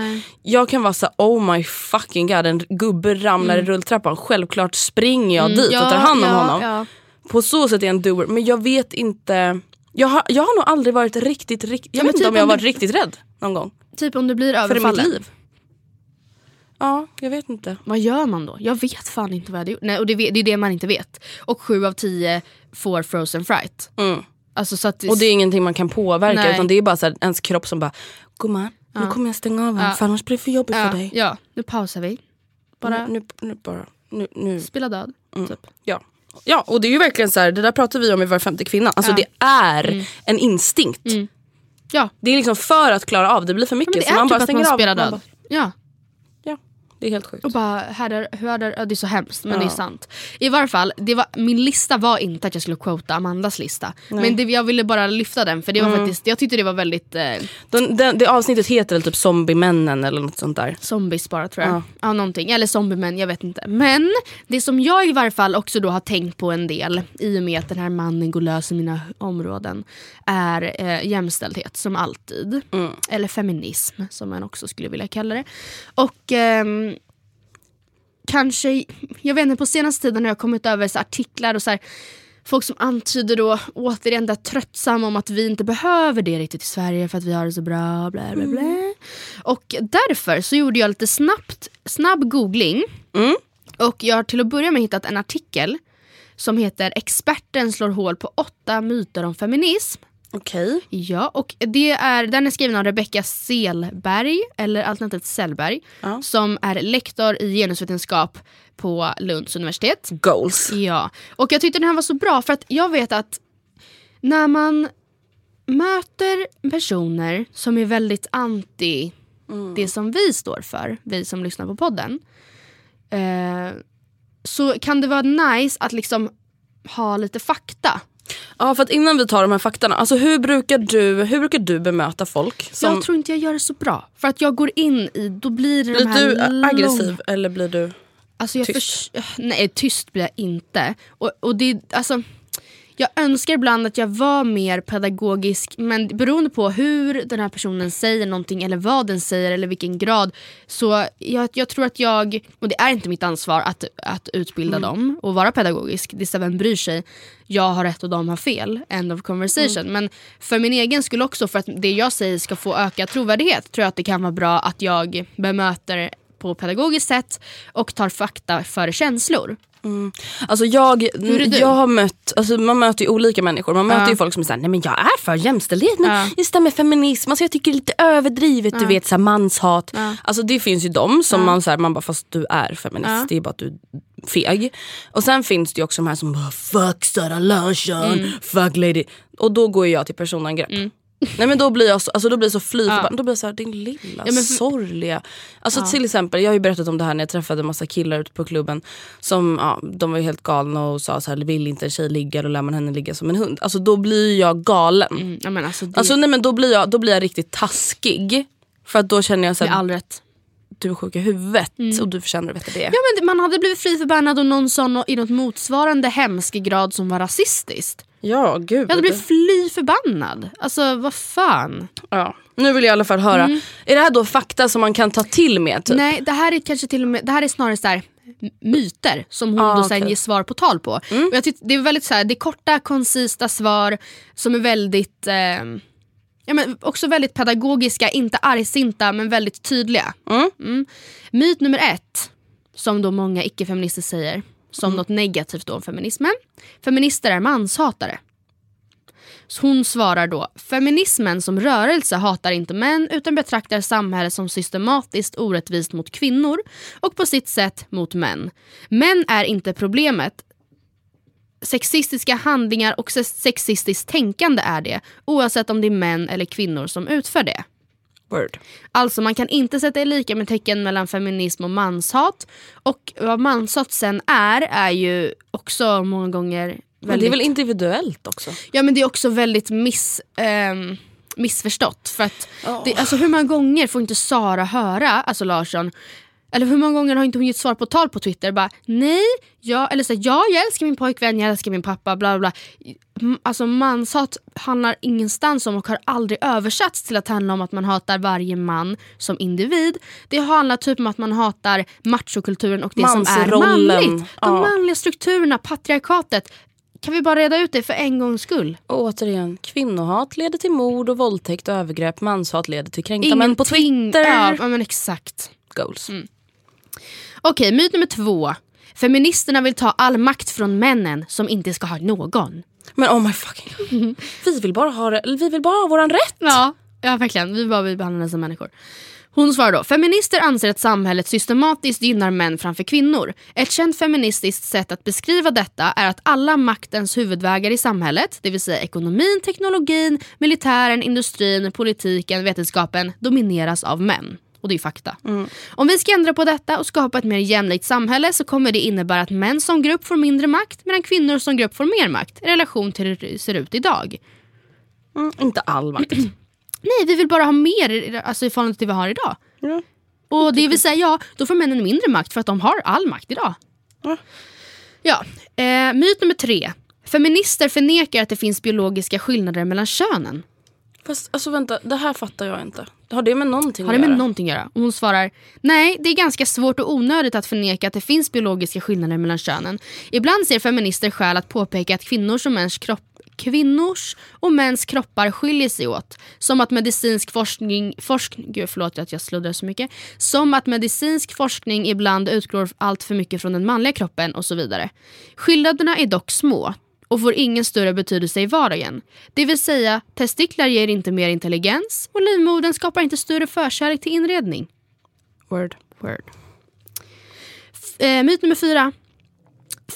jag kan vara så, oh my fucking god, en gubbe ramlar i rulltrappan. Självklart springer jag dit och tar hand om honom. Ja. På så sätt är jag en doer. Men jag vet inte, jag har nog aldrig varit riktigt. Jag vet inte om jag har varit riktigt rädd någon gång. Typ om du blir överfallen. För mitt liv. Ja, jag vet inte. Vad gör man då? Jag vet fan inte vad jag hade gjort. Nej, och det är det man inte vet. Och 7 av 10 får frozen fright. Alltså, så att och det är ingenting man kan påverka. Nej. Utan det är bara så här, ens kropp som bara, gumman, nu kommer jag stänga av. För annars blir det för jobbigt för dig. Ja, nu pausar vi. Bara. Nu. Spela död. Typ. Ja, och det är ju verkligen så här, det där pratar vi om i Var 5:e kvinna. Alltså det är en instinkt. Ja. Det är liksom för att klara av. Det blir för mycket. Ja, så man typ bara stänger man av. Spela död. Bara, ja. Det är helt sjukt. Och bara, det är så hemskt, men det är sant. I varje fall, min lista var inte att jag skulle quota Amandas lista. Nej. Men jag ville bara lyfta den, för det var faktiskt, jag tyckte det var väldigt... Det avsnittet heter väl typ zombiemännen eller något sånt där. Zombies bara, tror jag. Ja, någonting. Eller zombiemän, jag vet inte. Men det som jag i varje fall också då har tänkt på en del, i och med att den här mannen går lös i mina områden, är jämställdhet, som alltid. Eller feminism, som man också skulle vilja kalla det. Och... kanske, jag vet inte, på senaste tiden har jag kommit över så artiklar och så här, folk som antyder då återigen där tröttsamma om att vi inte behöver det riktigt i Sverige för att vi har det så bra, bla bla bla. Och därför så gjorde jag lite snabb googling och jag har till att börja med hittat en artikel som heter Experten slår hål på 8 myter om feminism. Okej. Ja, och den är skriven av Rebecca Selberg, eller alternativt Selberg, som är lektor i genusvetenskap på Lunds universitet. Goals. Ja, och jag tyckte den här var så bra för att jag vet att när man möter personer som är väldigt anti det som vi står för, vi som lyssnar på podden, så kan det vara nice att liksom ha lite fakta. Ja, för att innan vi tar de här faktorna, alltså hur brukar du bemöta folk? Som... Jag tror inte jag gör det så bra. För att jag går in i, då blir det de här... Blir du aggressiv eller blir du alltså jag tyst? Nej, tyst blir jag inte. Och det är, alltså... Jag önskar ibland att jag var mer pedagogisk, men beroende på hur den här personen säger någonting eller vad den säger eller vilken grad, så jag tror att jag, och det är inte mitt ansvar att utbilda dem och vara pedagogisk, det är vem bryr sig, jag har rätt och de har fel, end of conversation. Men för min egen skull också, för att det jag säger ska få ökad trovärdighet, tror jag att det kan vara bra att jag bemöter på pedagogiskt sätt och tar fakta före känslor. Alltså jag har mött, alltså man möter ju olika människor. Man möter ju folk som säger nej men jag är för jämställdhet, men just det med feminism, alltså jag tycker det är lite överdrivet, du vet, så här manshat. Alltså det finns ju de som man säger, man bara fast du är feminist, det är bara att du feg. Och sen finns det ju också de här som bara fuck Sara Larsson, fuck lady. Och då går jag till personangrepp. Nej men då blir jag så, alltså då blir jag så fly förbannad. Då blir jag så här, din lilla sorgliga. Alltså till exempel, jag har ju berättat om det här när jag träffade en massa killar ute på klubben som de var ju helt galna och sa så här, vill inte en tjej ligga, då lär man henne ligga som en hund. Alltså då blir jag galen. Jag menar, alltså, det... alltså nej men då blir jag riktigt taskig, för att då känner jag så här, det är all rätt. Du är sjuk i huvudet och du förtjänar att veta det. Ja men man hade blivit fri förbannad och någon sån i något motsvarande hemsk grad som var rasistiskt. Ja, gud. Jag hade blivit fly förbannad. Alltså, vad fan. Ja. Nu vill jag i alla fall höra. Är det här då fakta som man kan ta till med? Typ? Nej, det här är kanske till och med... Det här är snarare så här... myter som hon då sen ger svar på tal på. Och jag tycker det är väldigt så här... Det är korta, koncista svar som är väldigt... ja, men också väldigt pedagogiska. Inte argsinta, men väldigt tydliga. Myt nummer 1. Som då många icke-feminister säger... som något negativt om feminismen. Feminister är manshatare. Så hon svarar då: feminismen som rörelse hatar inte män, utan betraktar samhället som systematiskt orättvist mot kvinnor och på sitt sätt mot män. Män är inte problemet. Sexistiska handlingar och sexistiskt tänkande är det, oavsett om det är män eller kvinnor som utför det. Word. Alltså man kan inte sätta lika med tecken mellan feminism och manshat. Och vad manshat sen är ju också många gånger väldigt... Men det är väl individuellt också? Ja, men det är också väldigt missförstått. För att det, alltså, hur många gånger får inte Sara höra, alltså Larsson, eller hur många gånger har inte hon gett svar på tal på Twitter, bara nej, eller så här, jag älskar min pojkvän, jag älskar min pappa, bla bla bla. Alltså manshat handlar ingenstans om och har aldrig översatts till att handla om att man hatar varje man som individ. Det handlar typ om att man hatar machokulturen och det som är manligt. De manliga strukturerna, patriarkatet. Kan vi bara reda ut det för en gångs skull? Och återigen, kvinnohat leder till mord och våldtäkt och övergrepp. Manshat leder till kränkta män på Twitter. Ja, men exakt. Goals. Okej, myt nummer 2. Feministerna vill ta all makt från männen som inte ska ha någon. Men oh my fucking God. Vi vill bara ha våran rätt. Ja, verkligen. Vi bara vill behandla som människor. Hon svarar då: feminister anser att samhället systematiskt gynnar män framför kvinnor. Ett känt feministiskt sätt att beskriva detta är att alla maktens huvudvägar i samhället, det vill säga ekonomin, teknologin, militären, industrin, politiken, vetenskapen, domineras av män. Och det är fakta. Om vi ska ändra på detta och skapa ett mer jämlikt samhälle, så kommer det innebära att män som grupp får mindre makt, medan kvinnor som grupp får mer makt i relation till hur det ser ut idag. Inte all makt. Nej, vi vill bara ha mer, alltså, i förhållande till vad vi har idag. Ja. Och det vill säga, då får männen mindre makt för att de har all makt idag. Myt nummer 3. Feminister förnekar att det finns biologiska skillnader mellan könen. Fast, alltså vänta, det här fattar jag inte. Har det med någonting att göra? Och hon svarar: nej, det är ganska svårt och onödigt att förneka att det finns biologiska skillnader mellan könen. Ibland ser feminister skäl att påpeka att kvinnors och mäns kroppar skiljer sig åt. Som att medicinsk forskning Gud, förlåt att jag sluddrar så mycket. Som att medicinsk forskning ibland utgår allt för mycket från den manliga kroppen och så vidare. Skillnaderna är dock små och får ingen större betydelse i vardagen. Det vill säga, testiklar ger inte mer intelligens och livmodern skapar inte större förkärlek till inredning. Word. Myt nummer 4.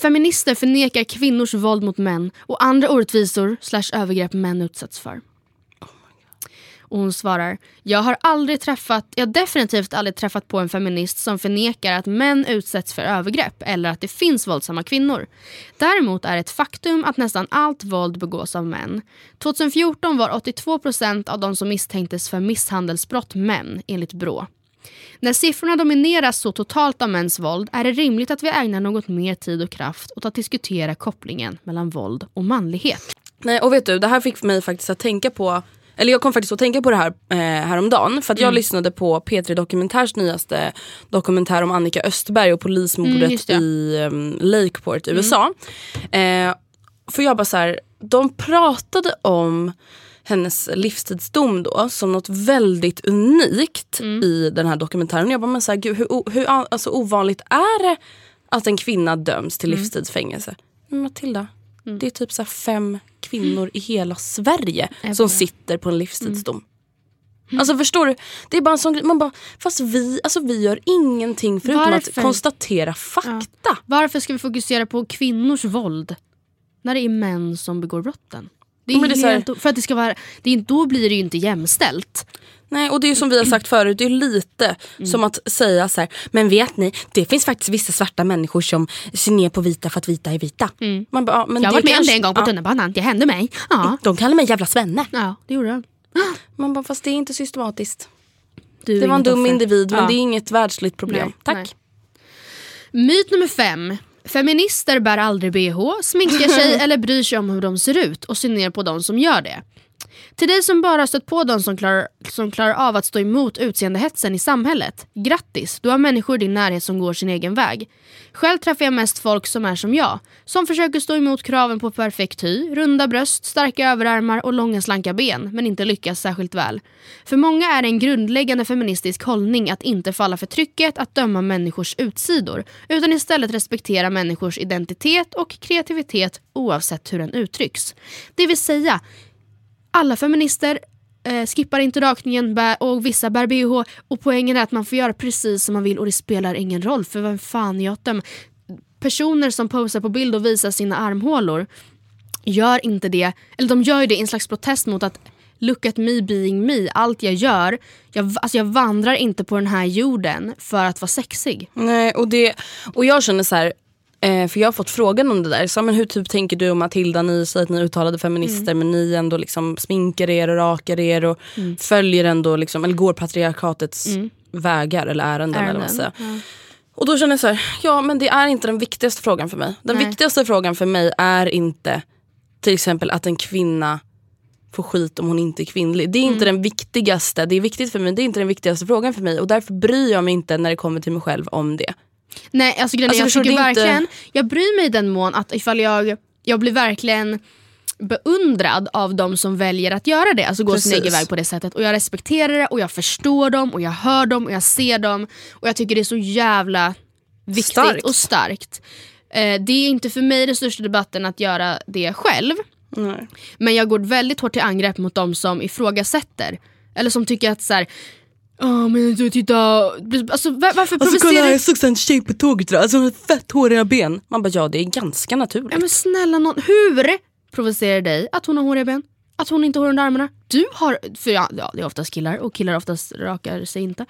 Feminister förnekar kvinnors våld mot män och andra orättvisor / övergrepp män utsatts för. Och hon svarar: jag har definitivt aldrig träffat på en feminist som förnekar att män utsätts för övergrepp eller att det finns våldsamma kvinnor. Däremot är ett faktum att nästan allt våld begås av män. 2014 var 82% av de som misstänktes för misshandelsbrott män, enligt Brå. När siffrorna domineras så totalt av mäns våld är det rimligt att vi ägnar något mer tid och kraft åt att diskutera kopplingen mellan våld och manlighet. Nej, och vet du, det här fick mig faktiskt att tänka på, eller jag kom faktiskt att tänka på det här häromdagen. För att jag lyssnade på P3 Dokumentärs nyaste dokumentär om Annika Östberg och polismordet i Lakeport, USA. För jag bara så här, de pratade om hennes livstidsdom då som något väldigt unikt i den här dokumentären. Jag bara, men så här, gud, hur alltså ovanligt är det att en kvinna döms till livstidsfängelse? Men Matilda, det är typ så här 5 kvinnor i hela Sverige som sitter på en livstidsdom. Alltså förstår du? Det är bara en sån grej. Man bara, fast vi gör ingenting förutom att konstatera fakta. Ja. Varför ska vi fokusera på kvinnors våld när det är män som begår brotten? Det är helt, för att det ska vara, då blir det ju inte jämställt. Nej, och det är ju som vi har sagt förut, det är lite som att säga så här, men vet ni, det finns faktiskt vissa svarta människor som ser ner på vita för att vita är vita. Man bara, men jag var med en gång på tunnelbanan, det hände mig. Ja. De kallar mig jävla svenne. Ja, det gjorde de. Man bara, fast det är inte systematiskt. Det var en dum individ, men det är inget världsligt problem. Nej, tack. Nej. Myt nummer 5. Feminister bär aldrig BH, sminkar sig eller bryr sig om hur de ser ut och ser ner på de som gör det. Till dig som bara stött på de som klarar av att stå emot utseendehetsen i samhället, grattis, du har människor i din närhet som går sin egen väg. Själv träffar jag mest folk som är som jag, som försöker stå emot kraven på perfekt hy, runda bröst, starka överarmar och långa slanka ben, men inte lyckas särskilt väl. För många är det en grundläggande feministisk hållning att inte falla för trycket att döma människors utsidor, utan istället respektera människors identitet och kreativitet oavsett hur den uttrycks. Det vill säga, alla feminister skippar inte rakningen och vissa bär BH, och poängen är att man får göra precis som man vill och det spelar ingen roll, för vem fan gör dem? Personer som posar på bild och visar sina armhålor gör inte det, eller de gör ju det i en slags protest mot att look at me being me, allt jag gör, jag vandrar inte på den här jorden för att vara sexig. Nej, och jag känner så här, för jag har fått frågan om det där. Så, men hur typ tänker du om Matilda? Ni säger att ni är uttalade feminister, men ni ändå liksom sminkar er och rakar er och följer ändå liksom, eller går patriarkatets vägar eller ärenden. Eller vad och då känner jag så här, ja, men det är inte den viktigaste frågan för mig. Den viktigaste frågan för mig är inte till exempel att en kvinna får skit om hon inte är kvinnlig. Det är inte den viktigaste. Det är viktigt för mig, det är inte den viktigaste frågan för mig. Och därför bryr jag mig inte när det kommer till mig själv om det. Nej, alltså, jag tycker verkligen inte... Jag bryr mig i den mån att ifall jag blir verkligen beundrad av de som väljer att göra det, alltså gå sin egen väg på det sättet, och jag respekterar det och jag förstår dem och jag hör dem och jag ser dem, och jag tycker det är så jävla viktigt och starkt. Det är inte för mig den största debatten att göra det själv. Nej. Men jag går väldigt hårt till angrepp mot de som ifrågasätter eller som tycker att så här, men du titta, alltså varför provocerar du? Jag såg en tjej på tåget då, alltså hon har fett håriga ben. Man bara, ja, det är ganska naturligt. Ja, men snälla någon, hur provocerar dig att hon har håriga ben? Att hon inte har under armarna? Du har, för ja, det är oftast killar, och killar oftast rakar sig inte.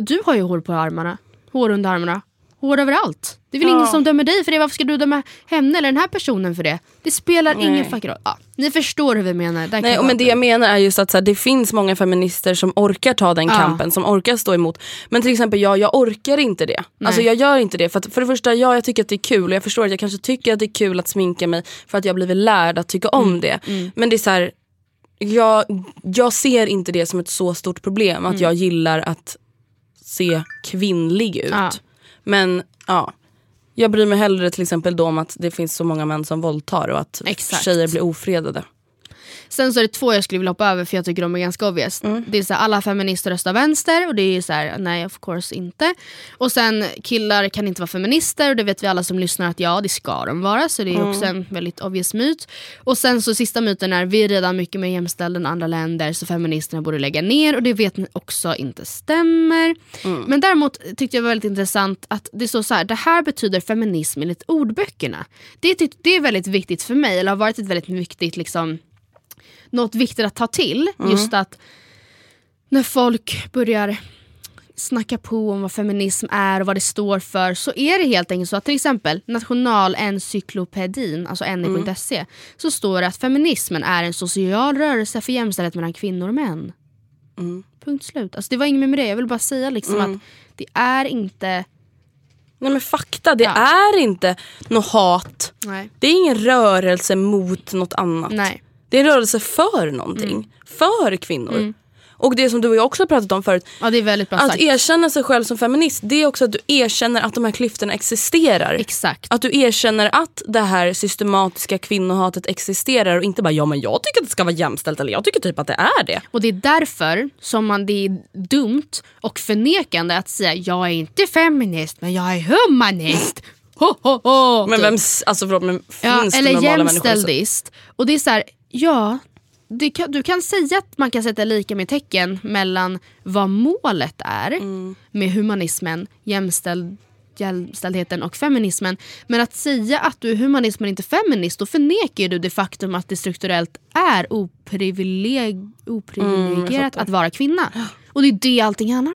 Du har ju hår på armarna, hår under armarna, hår överallt. Det är väl ingen som dömer dig för det. Varför ska du döma henne eller den här personen för det? Det spelar ingen fucking roll. Ja, ni förstår hur vi menar. Nej, men det jag menar är just att så här, det finns många feminister som orkar ta den kampen, som orkar stå emot. Men till exempel jag orkar inte det. Nej. Alltså jag gör inte det. För det första, jag tycker att det är kul. Och jag förstår att jag kanske tycker att det är kul att sminka mig för att jag blivit lärd att tycka om det. Men det är så här, jag ser inte det som ett så stort problem att jag gillar att se kvinnlig ut. Ja. Men ja, jag bryr mig hellre till exempel då om att det finns så många män som våldtar och att tjejer blir ofredade. Sen så är det 2 jag skulle vilja hoppa över, för jag tycker de är ganska obvious. Det är så här, alla feminister röstar vänster, och det är så här, nej, of course inte. Och sen, killar kan inte vara feminister, och det vet vi alla som lyssnar att ja, det ska de vara, så det är också en väldigt obvious myt. Och sen så sista myten är, vi är redan mycket mer jämställda än andra länder, så feministerna borde lägga ner, och det vet ni också inte stämmer. Men däremot tyckte jag var väldigt intressant att det står så här, det här betyder feminism enligt ordböckerna. Det är väldigt viktigt för mig, eller har varit ett väldigt viktigt liksom, något viktigt att ta till, just att när folk börjar snacka på om vad feminism är och vad det står för, så är det helt enkelt så att till exempel Nationalencyklopedin, alltså NE.se, så står det att feminismen är en social rörelse för jämställdhet mellan kvinnor och män. Punkt slut. Alltså det var inget med det. Jag vill bara säga liksom att det är inte... Nej men fakta, det är inte något hat. Nej. Det är ingen rörelse mot något annat. Nej. Det är en rörelse för någonting. För kvinnor. Och det som du och jag också har pratat om förut, ja, det är väldigt bra att sagt. Erkänna sig själv som feminist, det är också att du erkänner att de här klyftorna existerar. Exakt. Att du erkänner att det här systematiska kvinnohatet existerar och inte bara, ja men jag tycker att det ska vara jämställt, eller jag tycker typ att det är det. Och det är därför som man, det är dumt och förnekande att säga, jag är inte feminist men jag är humanist. Ho, ho, ho. Men vem, alltså förlåt, men finns eller normala jämställdist människor? Och det är så här, du kan säga att man kan sätta lika med tecken mellan vad målet är med humanismen, jämställdheten och feminismen. Men att säga att du är humanist men inte feminist, då förnekar du det faktum att det strukturellt är oprivilegierat att vara kvinna. Och det är det allting handlar.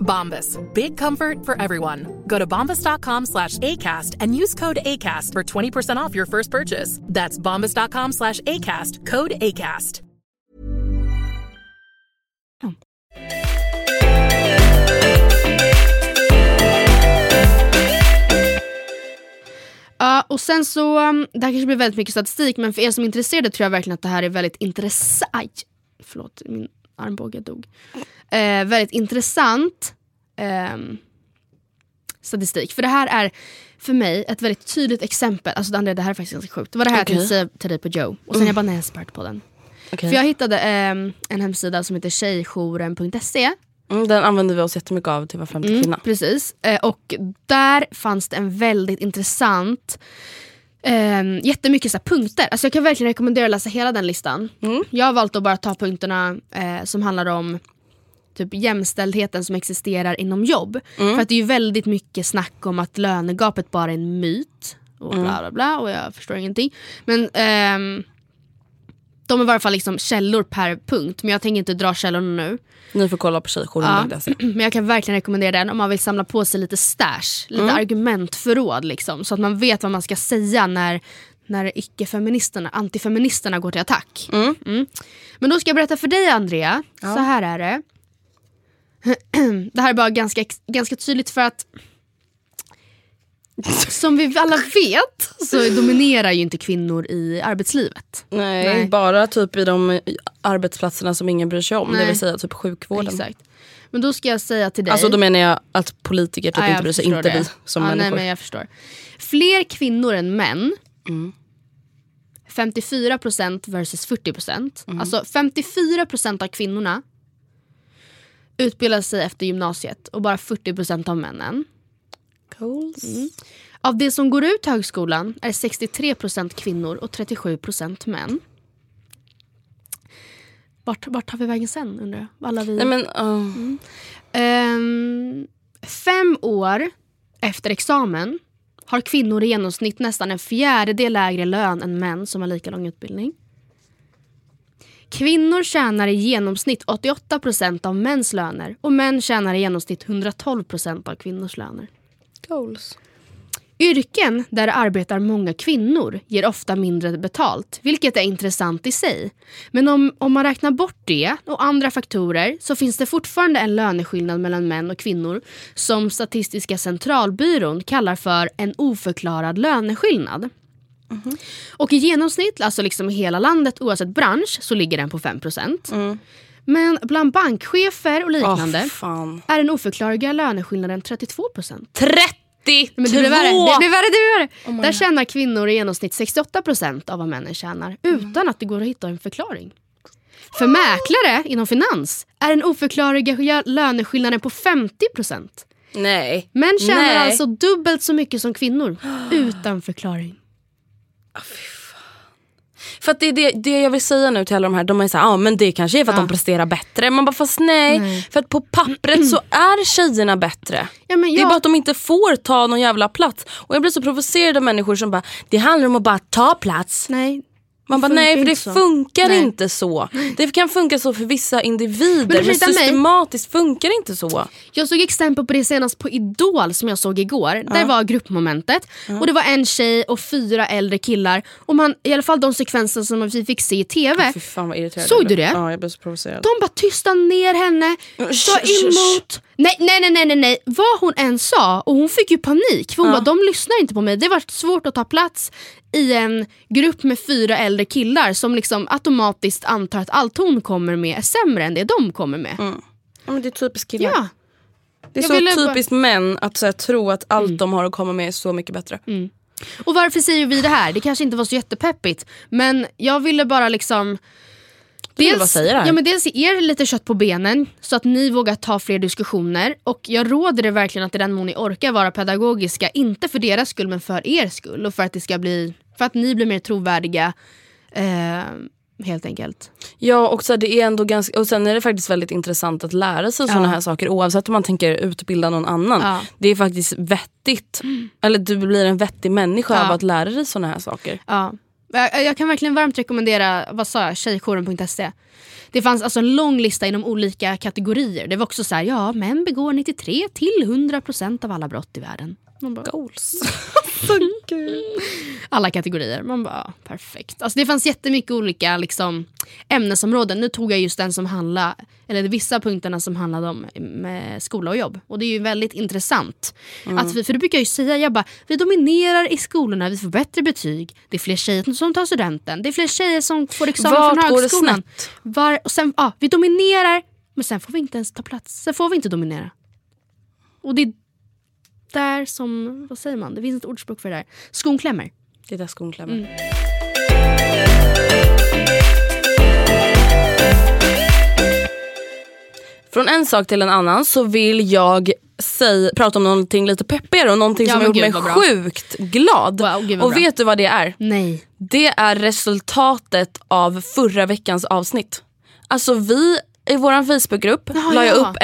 Bombas. Big comfort for everyone. Go to bombas.com/ACAST and use code ACAST for 20% off your first purchase. That's bombas.com/ACAST. Code ACAST. Ja, och sen så, det här kanske blir väldigt mycket statistik, men för er som är intresserade tror jag verkligen att det här är väldigt intressant. Aj, förlåt, min armbåge dog. Väldigt intressant statistik. För det här är för mig ett väldigt tydligt exempel. Alltså Andrea, det här är faktiskt ganska sjukt. Det var det här jag tänkte till dig på Joe. Och sen jag bara näspart på den. För jag hittade en hemsida som heter tjejjouren.se. Den använder vi oss jättemycket av till var femte kvinna. Precis. Och där fanns det en väldigt intressant... jättemycket så här punkter. Alltså jag kan verkligen rekommendera att läsa hela den listan. Jag har valt att bara ta punkterna som handlar om typ jämställdheten som existerar inom jobb. För att det är ju väldigt mycket snack om att lönegapet bara är en myt och bla bla bla, och jag förstår ingenting. Men de är i varje fall liksom källor per punkt. Men jag tänker inte dra källorna nu. Ni får kolla på tjejjouren.se. Men jag kan verkligen rekommendera den om man vill samla på sig lite stash. Lite argumentförråd liksom. Så att man vet vad man ska säga när icke-feministerna, antifeministerna går till attack. Men då ska jag berätta för dig, Andrea. Ja. Så här är det. Det här är bara ganska tydligt för att... Som vi alla vet så dominerar ju inte kvinnor i arbetslivet. Nej. Bara typ i de arbetsplatserna som ingen bryr sig om. Nej. Det vill säga typ sjukvården. Exakt. Men då ska jag säga till dig... Alltså då menar jag att politiker typ inte bryr sig, inte vi som människor. Nej, men jag förstår. Fler kvinnor än män. 54% versus 40%. Alltså 54% av kvinnorna utbildar sig efter gymnasiet och bara 40% av männen. Av det som går ut högskolan är 63% kvinnor och 37% män. Vart tar vi vägen sen, undrar jag? Alla vi... Nej, men, oh. Mm. 5 år efter examen har kvinnor i genomsnitt nästan 1/4 lägre lön än män som har lika lång utbildning. Kvinnor tjänar i genomsnitt 88% av mäns löner och män tjänar i genomsnitt 112% av kvinnors löner. Goals. Yrken där arbetar många kvinnor ger ofta mindre betalt, vilket är intressant i sig. Men om man räknar bort det och andra faktorer så finns det fortfarande en löneskillnad mellan män och kvinnor som Statistiska centralbyrån kallar för en oförklarad löneskillnad. Mm-hmm. Och i genomsnitt, alltså liksom i hela landet oavsett bransch, så ligger den på 5%. Mm. Men bland bankchefer och liknande är den oförklarliga löneskillnaden 32%. 32! Men det blir värre. Oh där tjänar kvinnor i genomsnitt 68% av vad männen tjänar utan att det går att hitta en förklaring. För mäklare inom finans är den oförklarliga löneskillnaden på 50%. Nej. Män tjänar alltså dubbelt så mycket som kvinnor utan förklaring. För att det jag vill säga nu till alla de här, de är såhär, ja men det kanske är för att de presterar bättre. Man bara, fast nej. För att på pappret så är tjejerna bättre, det är bara att de inte får ta någon jävla plats. Och jag blir så provocerad av människor som bara, det handlar om att bara ta plats. Nej. Man bara, nej, för det funkar inte så. Det kan funka så för vissa individer, men systematiskt funkar det inte så. Jag såg exempel på det senast på Idol som jag såg igår. Där var gruppmomentet. Och det var en tjej och 4 äldre killar. Och man, i alla fall de sekvenser som vi fick se i tv. Fy fan, vad irriterad. Såg du det? Ja, jag blev så provocerad. De bara tystade ner henne. Ta emot. Nej. Vad hon än sa. Och hon fick ju panik. För hon bara, de lyssnar inte på mig. Det var svårt att ta plats i en grupp med 4 äldre killar som liksom automatiskt antar att allt hon kommer med är sämre än det de kommer med. Mm. Ja, men det är typiskt killar. Ja. Det är så typiskt män att så här, tro att allt de har att komma med är så mycket bättre. Mm. Och varför säger vi det här? Det kanske inte var så jättepeppigt, men jag ville bara liksom... Dels er lite kött på benen så att ni vågar ta fler diskussioner. Och jag råder er verkligen att i den mån ni orkar vara pedagogiska, inte för deras skull men för er skull. Och för att det ska bli, för att ni blir mer trovärdiga, helt enkelt. Ja, och så det är ändå ganska, och sen är det faktiskt väldigt intressant att lära sig sådana här saker oavsett om man tänker utbilda någon annan. Ja. Det är faktiskt vettigt. Eller du blir en vettig människa av att lära dig sådana här saker. Ja. Jag kan verkligen varmt rekommendera, vad sa jag, tjejjouren.se. Det fanns alltså en lång lista inom olika kategorier. Det var också så här, män begår 93-100% av alla brott i världen. Man bara, goals. Alla kategorier. Man bara, perfekt. Alltså det fanns jättemycket olika liksom ämnesområden. Nu tog jag just den som handlade, eller vissa punkterna som handlade om med skola och jobb. Och det är ju väldigt intressant att vi, för det brukar jag ju säga, vi dominerar i skolorna, vi får bättre betyg. Det är fler tjejer som tar studenten. Det är fler tjejer som får examen från högskolan. Och sen, vi dominerar, men sen får vi inte ens ta plats. Sen får vi inte dominera. Och det är där som, vad säger man? Det finns ett ordspråk för det där. Skon klämmer. Det där skon klämmer. Mm. Från en sak till en annan så vill jag prata om någonting lite peppigare och någonting som gjort mig sjukt glad. Wow, och vet du vad det är? Nej. Det är resultatet av förra veckans avsnitt. Alltså vi... I vår Facebookgrupp la jag upp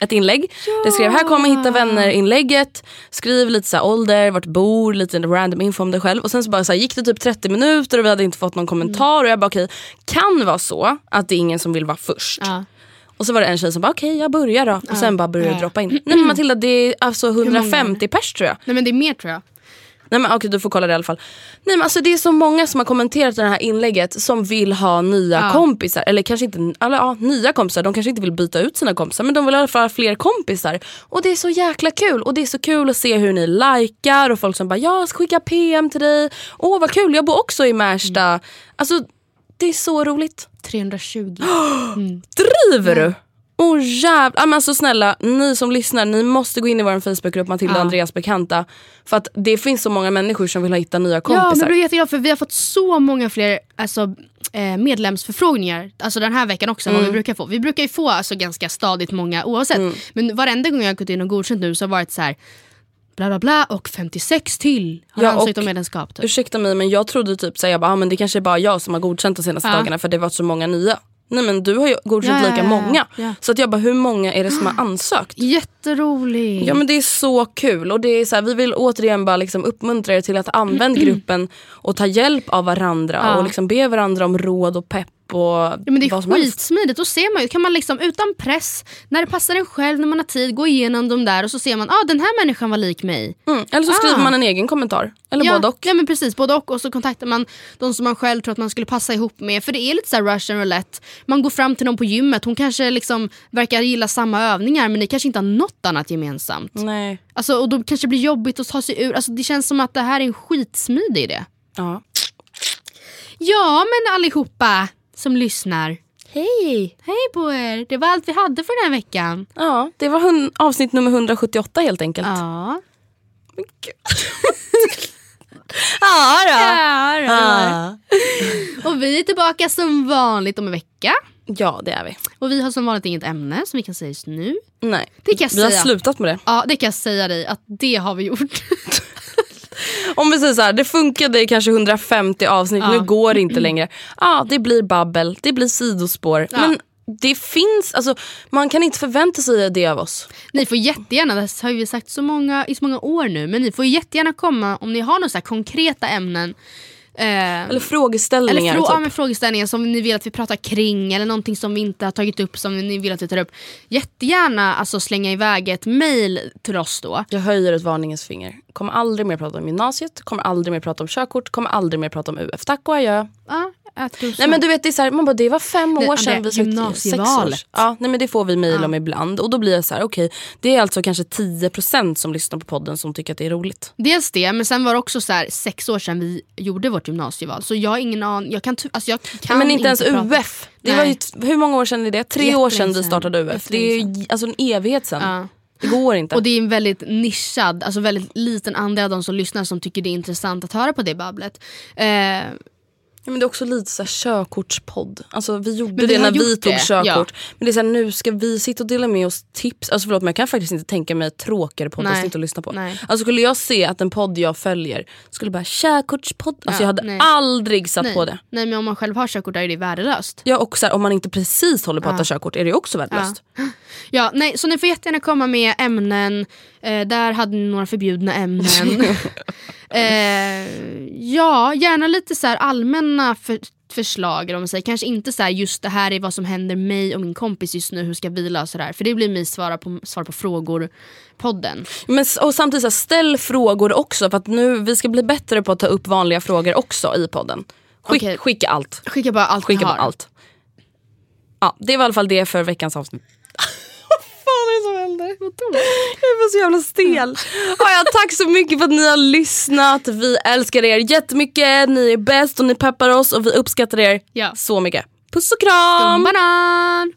ett inlägg. Det skrev, här kommer hitta vänner-inlägget. Skriv lite så här, ålder, vart bor, lite random info om dig själv. Och sen så bara så här, gick det typ 30 minuter och vi hade inte fått någon kommentar. Och jag bara, okej, kan vara så att det är ingen som vill vara först. Och så var det en tjej som bara, okej, jag börjar då. Och sen bara började droppa in. Nej men Matilda, det är alltså 150 pers tror jag. Nej men det är mer tror jag. Nej men okej, du får kolla det i alla fall. Nej men alltså det är så många som har kommenterat det här inlägget som vill ha nya kompisar. Eller kanske inte, nya kompisar. De kanske inte vill byta ut sina kompisar, men de vill i alla fall ha fler kompisar. Och det är så jäkla kul. Och det är så kul att se hur ni likar. Och folk som bara, jag ska skicka PM till dig. Åh vad kul, jag bor också i Märsta. Alltså det är så roligt. 320. Driver du? Åh jävlar, men alltså snälla, ni som lyssnar, ni måste gå in i vår Facebookgrupp Matilda och Andreas bekanta. För att det finns så många människor som vill hitta nya kompisar. Ja, men det är jätteglad för vi har fått så många fler alltså, medlemsförfrågningar. Alltså den här veckan också, vad vi brukar få. Vi brukar ju få alltså, ganska stadigt många oavsett. Men varenda gång jag har gått in och godkänt nu så har det varit så här... Bla bla bla och 56 till har ansökt om medlemskap typ. Ursäkta mig men jag trodde typ så här, jag bara, men det kanske är bara jag som har godkänt de senaste dagarna för det var så många nya. nej men du har ju godkänt lika många. Ja. Så att jag bara, hur många är det som har ansökt? Jätteroligt. Ja men det är så kul. Och det är så här, vi vill återigen bara liksom uppmuntra er till att använda gruppen och ta hjälp av varandra. Ja. Och liksom be varandra om råd och pepp. Ja, men det är skitsmidigt, och ser man ju, kan man liksom utan press, när det passar en själv, när man har tid, gå igenom dem där och så ser man, den här människan var lik mig. Eller så skriver man en egen kommentar, eller både och. Ja men precis, både och så kontaktar man de som man själv tror att man skulle passa ihop med, för det är lite så här Russian roulette. Man går fram till någon på gymmet, hon kanske liksom verkar gilla samma övningar, men ni kanske inte har något annat gemensamt. Nej. Alltså, och då kanske det blir jobbigt att ta sig ur, alltså det känns som att det här är en skitsmidig idé. Ja. Ja men allihopa som lyssnar. Hej! Hej på er! Det var allt vi hade för den här veckan. Ja, det var avsnitt nummer 178 helt enkelt. Ja. Men gud. Ja. Och vi är tillbaka som vanligt om en vecka. Ja, det är vi. Och vi har som vanligt inget ämne som vi kan säga just nu. Nej, det kan jag säga. Vi har slutat med det. Ja, det kan jag säga dig att det har vi gjort. Om vi säger så här, det funkade i kanske 150 avsnitt, nu går det inte längre. Det blir babbel, det blir sidospår. Ja. Men det finns, alltså, man kan inte förvänta sig det av oss. Ni får jättegärna, det har vi sagt i så många år nu, men ni får jättegärna komma om ni har några så här konkreta ämnen. Eller frågeställningar. Eller frågeställningar som ni vill att vi pratar kring, eller någonting som vi inte har tagit upp som ni vill att vi tar upp. Jättegärna alltså, slänga iväg ett mejl till oss då. Jag höjer ett varningens finger. Kommer aldrig mer prata om gymnasiet. Kommer aldrig mer prata om körkort. Kommer aldrig mer prata om UF. Tack och adjö. Nej men du vet, det är så här, man bara, det var 5 år sedan vi sökte 6 år. Ja, nej men det får vi mejl om ibland. Och då blir jag så här, okej, det är alltså kanske 10% som lyssnar på podden som tycker att det är roligt. Dels det, men sen var det också så här 6 år sedan vi gjorde vårt gymnasieval. Så jag har ingen aning, jag kan men inte ens prata. UF, det var ju, hur många år sedan är det? 3 år sedan vi startade UF. Det är ju alltså en evighet sedan. Det går inte. Och det är en väldigt nischad, alltså väldigt liten andel av de som lyssnar som tycker det är intressant att höra på det babblet. Ja, men det är också lite så här körkortspodd. Alltså vi gjorde det när vi tog körkort. Ja. Men det är så här, nu ska vi sitta och dela med oss tips. Alltså förlåt, men jag kan faktiskt inte tänka mig tråkigare poddar att lyssna på. Nej. Alltså skulle jag se att en podd jag följer skulle bara körkortspodd. Alltså jag hade aldrig satt på det. Nej, men om man själv har körkort är det värdelöst. Ja, och så här, om man inte precis håller på att ta körkort är det också värdelöst. Ja, nej, så ni får jättegärna komma med ämnen. Där hade ni några förbjudna ämnen. Ja, gärna lite så här allmänna förslag eller om man säger. Kanske inte så här, just det här är vad som händer mig och min kompis just nu, hur ska vi lösa det här? För det blir mig svara på frågor podden. Men, och samtidigt så här, ställ frågor också, för att nu vi ska bli bättre på att ta upp vanliga frågor också i podden. Skicka allt. Skicka bara allt. Skicka bara allt. Ja, det var i alla fall det för veckans avsnitt. Jag var så jävla stel. Ja, tack så mycket för att ni har lyssnat. Vi älskar er jättemycket. Ni är bäst och ni peppar oss. Och vi uppskattar er så mycket. Puss och kram. Skumbanan.